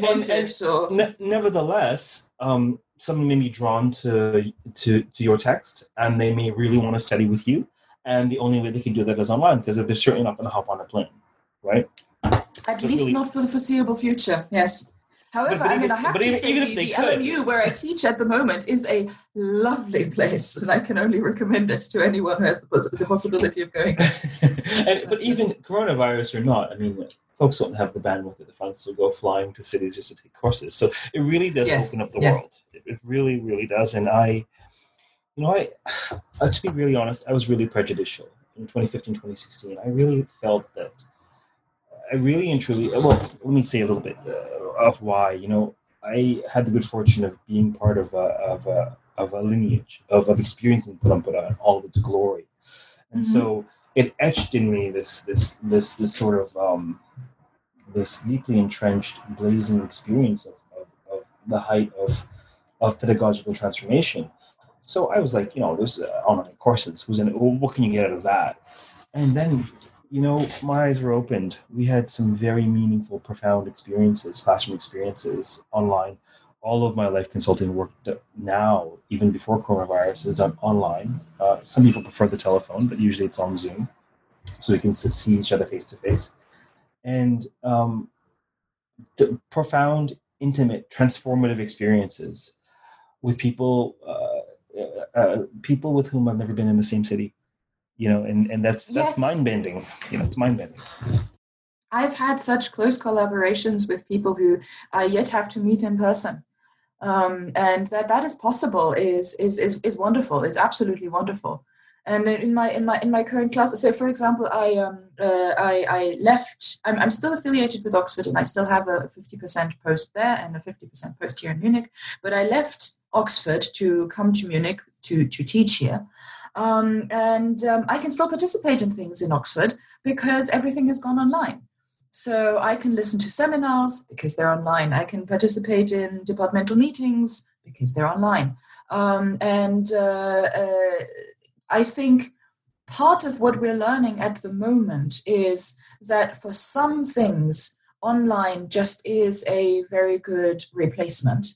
want it. So. Nevertheless, someone may be drawn to your text, and they may really want to study with you. And the only way they can do that is online, because they're certainly not going to hop on a plane, right? At least really, not for the foreseeable future, yes. However, I have to say the LMU where I teach at the moment is a lovely place, and I can only recommend it to anyone who has the possibility of going. But even coronavirus or not, I mean, folks don't have the bandwidth at the funds to go flying to cities just to take courses. So it really does open up the world. It really, really does. And I to be really honest, I was really prejudicial in 2015, 2016. I really felt that I really and truly, let me say a little bit of why. I had the good fortune of being part of a lineage of experiencing Parampara and all of its glory, and so it etched in me this sort of this deeply entrenched, blazing experience of the height of pedagogical transformation. So I was like, there's online courses. What can you get out of that? And then, my eyes were opened. We had some very meaningful, profound experiences, classroom experiences, online. All of my life consulting work now, even before coronavirus, is done online. Some people prefer the telephone, but usually it's on Zoom, so we can see each other face to face. And profound, intimate, transformative experiences with people with whom I've never been in the same city. And that's mind-bending. It's mind-bending. I've had such close collaborations with people who I yet have to meet in person, and that is possible is wonderful. It's absolutely wonderful. And in my current class, so for example, I left. I'm still affiliated with Oxford, and I still have a 50% post there and a 50% post here in Munich. But I left Oxford to come to Munich to teach here. And I can still participate in things in Oxford because everything has gone online. So I can listen to seminars because they're online. I can participate in departmental meetings because they're online. I think part of what we're learning at the moment is that for some things, online just is a very good replacement.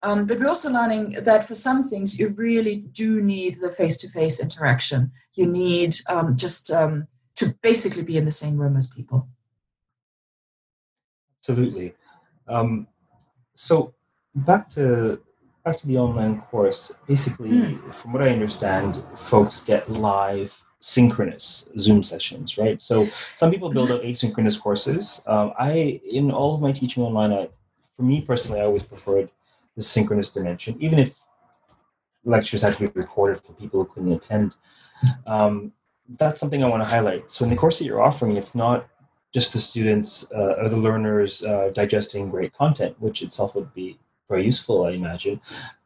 But we're also learning that for some things, you really do need the face-to-face interaction. You need just to basically be in the same room as people. Absolutely. So back to the online course. Basically, from what I understand, folks get live, synchronous Zoom sessions, right? So some people build out asynchronous courses. In all of my teaching online, for me personally, I always preferred the synchronous dimension, even if lectures had to be recorded for people who couldn't attend. That's something I want to highlight. So in the course that you're offering, it's not just the students or the learners digesting great content, which itself would be very useful, I imagine.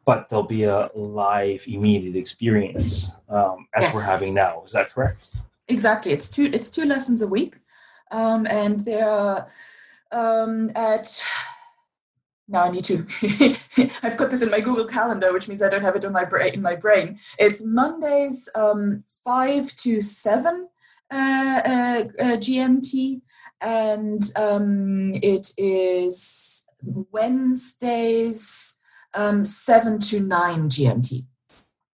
But there'll be a live, immediate experience as yes. we're having now. Is that correct? Exactly. It's two lessons a week, and they are at. Now I need to, I've got this in my Google Calendar, which means I don't have it in my brain. It's Mondays, 5 to 7 GMT. And it is Wednesdays, 7 to 9 GMT.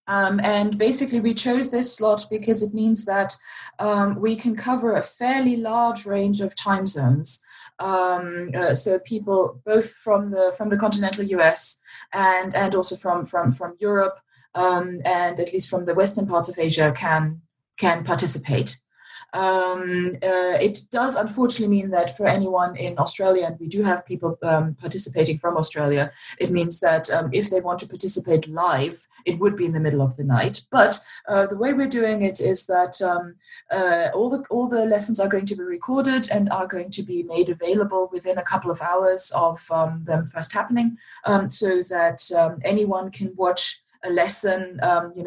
And basically we chose this slot because it means that we can cover a fairly large range of time zones. So people both from the continental US and also from Europe and at least from the western parts of Asia can participate. It does unfortunately mean that for anyone in Australia, and we do have people participating from Australia, it means that if they want to participate live, it would be in the middle of the night. But the way we're doing it is that all the lessons are going to be recorded and are going to be made available within a couple of hours of them first happening, so that anyone can watch a lesson,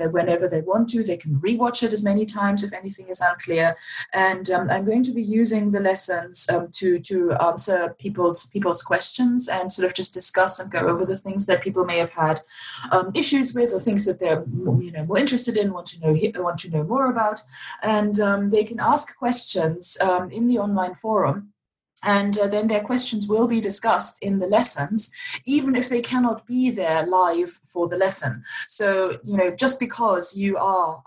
whenever they want to. They can rewatch it as many times if anything is unclear. And I'm going to be using the lessons to answer people's questions and sort of just discuss and go over the things that people may have had issues with, or things that they're more interested in, want to know more about. And they can ask questions in the online forum. And then their questions will be discussed in the lessons, even if they cannot be there live for the lesson. So, just because you are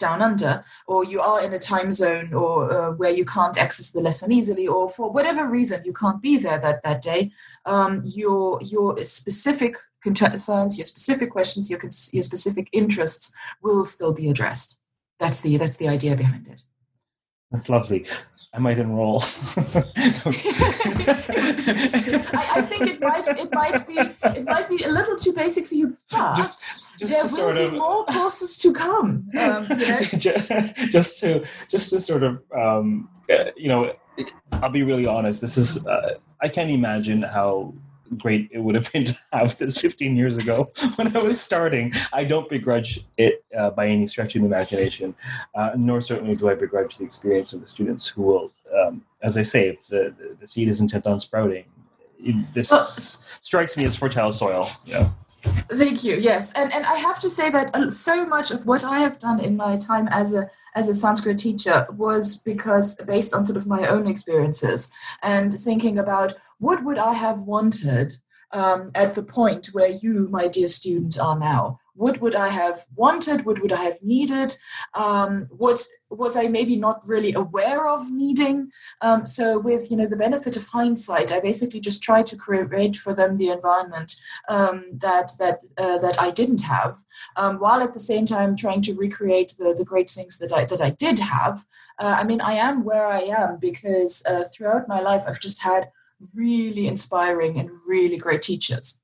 down under, or you are in a time zone, or where you can't access the lesson easily, or for whatever reason you can't be there that day, your specific concerns, your specific questions, your specific interests will still be addressed. That's the idea behind it. That's lovely. I might enroll. I think it might be a little too basic for you, but just there will sort of be more courses to come. Just to sort of I'll be really honest. This is I can't imagine how great it would have been to have this 15 years ago when I was starting. I don't begrudge it by any stretch of the imagination, nor certainly do I begrudge the experience of the students who will, as I say, if the seed is intent on sprouting, this strikes me as fertile soil. Yeah. Thank you. Yes, and I have to say that so much of what I have done in my time as a Sanskrit teacher was because based on sort of my own experiences and thinking about what would I have wanted at the point where you, my dear student, are now. What would I have wanted? What would I have needed? What was I maybe not really aware of needing? So with, the benefit of hindsight, I basically just try to create for them the environment that I didn't have, while at the same time trying to recreate the great things that I did have. I am where I am because throughout my life, I've just had really inspiring and really great teachers.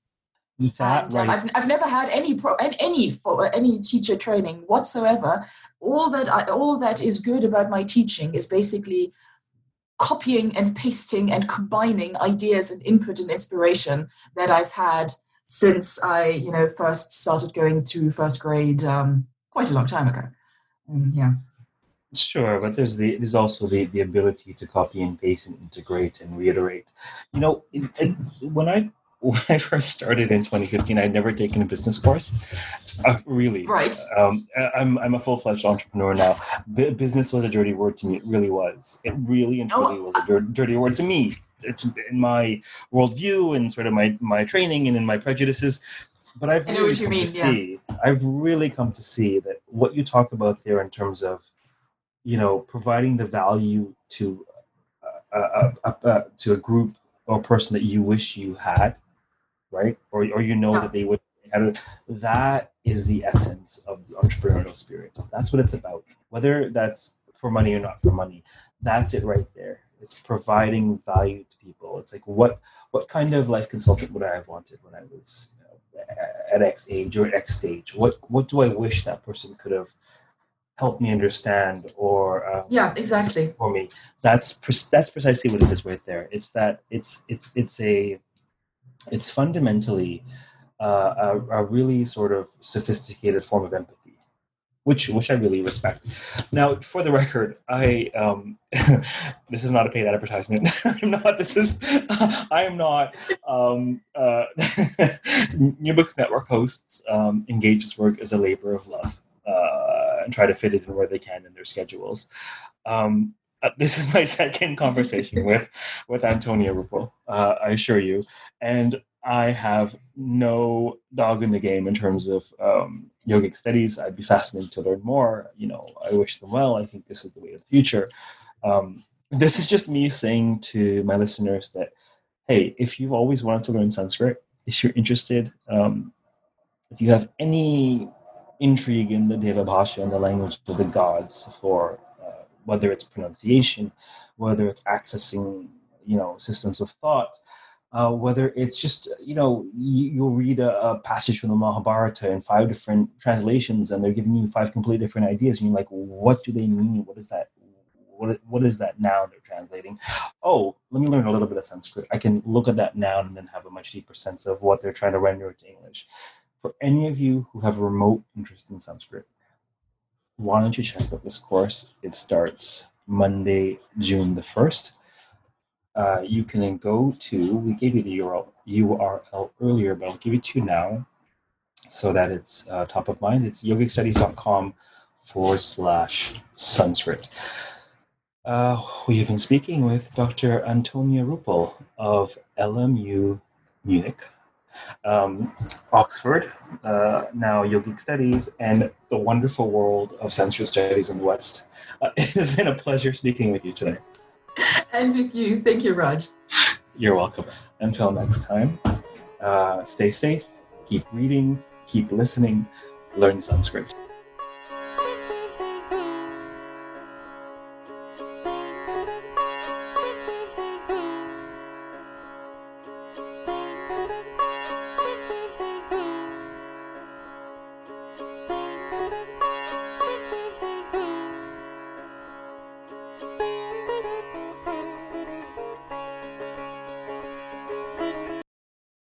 That, right. I've never had any teacher training whatsoever. All that is good about my teaching is basically copying and pasting and combining ideas and input and inspiration that I've had since I, first started going to first grade quite a long time ago. Yeah. Sure, but there's also the ability to copy and paste and integrate and reiterate. When I first started in 2015, I'd never taken a business course, really. Right. I'm a full-fledged entrepreneur now. Business was a dirty word to me. It really was. It really and truly was a dirty word to me. It's in my worldview and sort of my training and in my prejudices. But I've really come to see that what you talk about there in terms of, providing the value to a group or person that you wish you had. Right? Or that they would have it. That is the essence of the entrepreneurial spirit. That's what it's about. Whether that's for money or not for money, that's it right there. It's providing value to people. It's like, what kind of life consultant would I have wanted when I was at X age or X stage? What do I wish that person could have help me understand or yeah, exactly, for me. That's precisely what it is right there. It's that it's fundamentally a really sort of sophisticated form of empathy, which I really respect. Now, for the record, I this is not a paid advertisement. I am not New Books Network hosts engage this work as a labor of love and try to fit it in where they can in their schedules. This is my second conversation with Antonia Ruppel, I assure you, and I have no dog in the game in terms of yogic studies. I'd be fascinated to learn more. You know, I wish them well. I think this is the way of the future. This is just me saying to my listeners that, hey, if you've always wanted to learn Sanskrit, if you're interested, if you have any intrigue in the Deva Bhasha and the language of the gods, for whether it's pronunciation, whether it's accessing, you know, systems of thought, whether it's just, you know, you'll read a passage from the Mahabharata in 5 different translations, and they're giving you 5 completely different ideas, and you're like, what do they mean? What is that? What is that noun they're translating? Oh, let me learn a little bit of Sanskrit. I can look at that noun and then have a much deeper sense of what they're trying to render into English. For any of you who have a remote interest in Sanskrit, why don't you check out this course? It starts Monday, June the 1st. You can go to, we gave you the URL earlier, but I'll give it to you now so that it's top of mind. It's yogicstudies.com/Sanskrit. We have been speaking with Dr. Antonia Ruppel of LMU Munich, Oxford, now Yogic Studies, and the wonderful world of Sanskrit studies in the West. It has been a pleasure speaking with you today. And with you. Thank you, Raj. You're welcome. Until next time, stay safe, keep reading, keep listening, learn Sanskrit.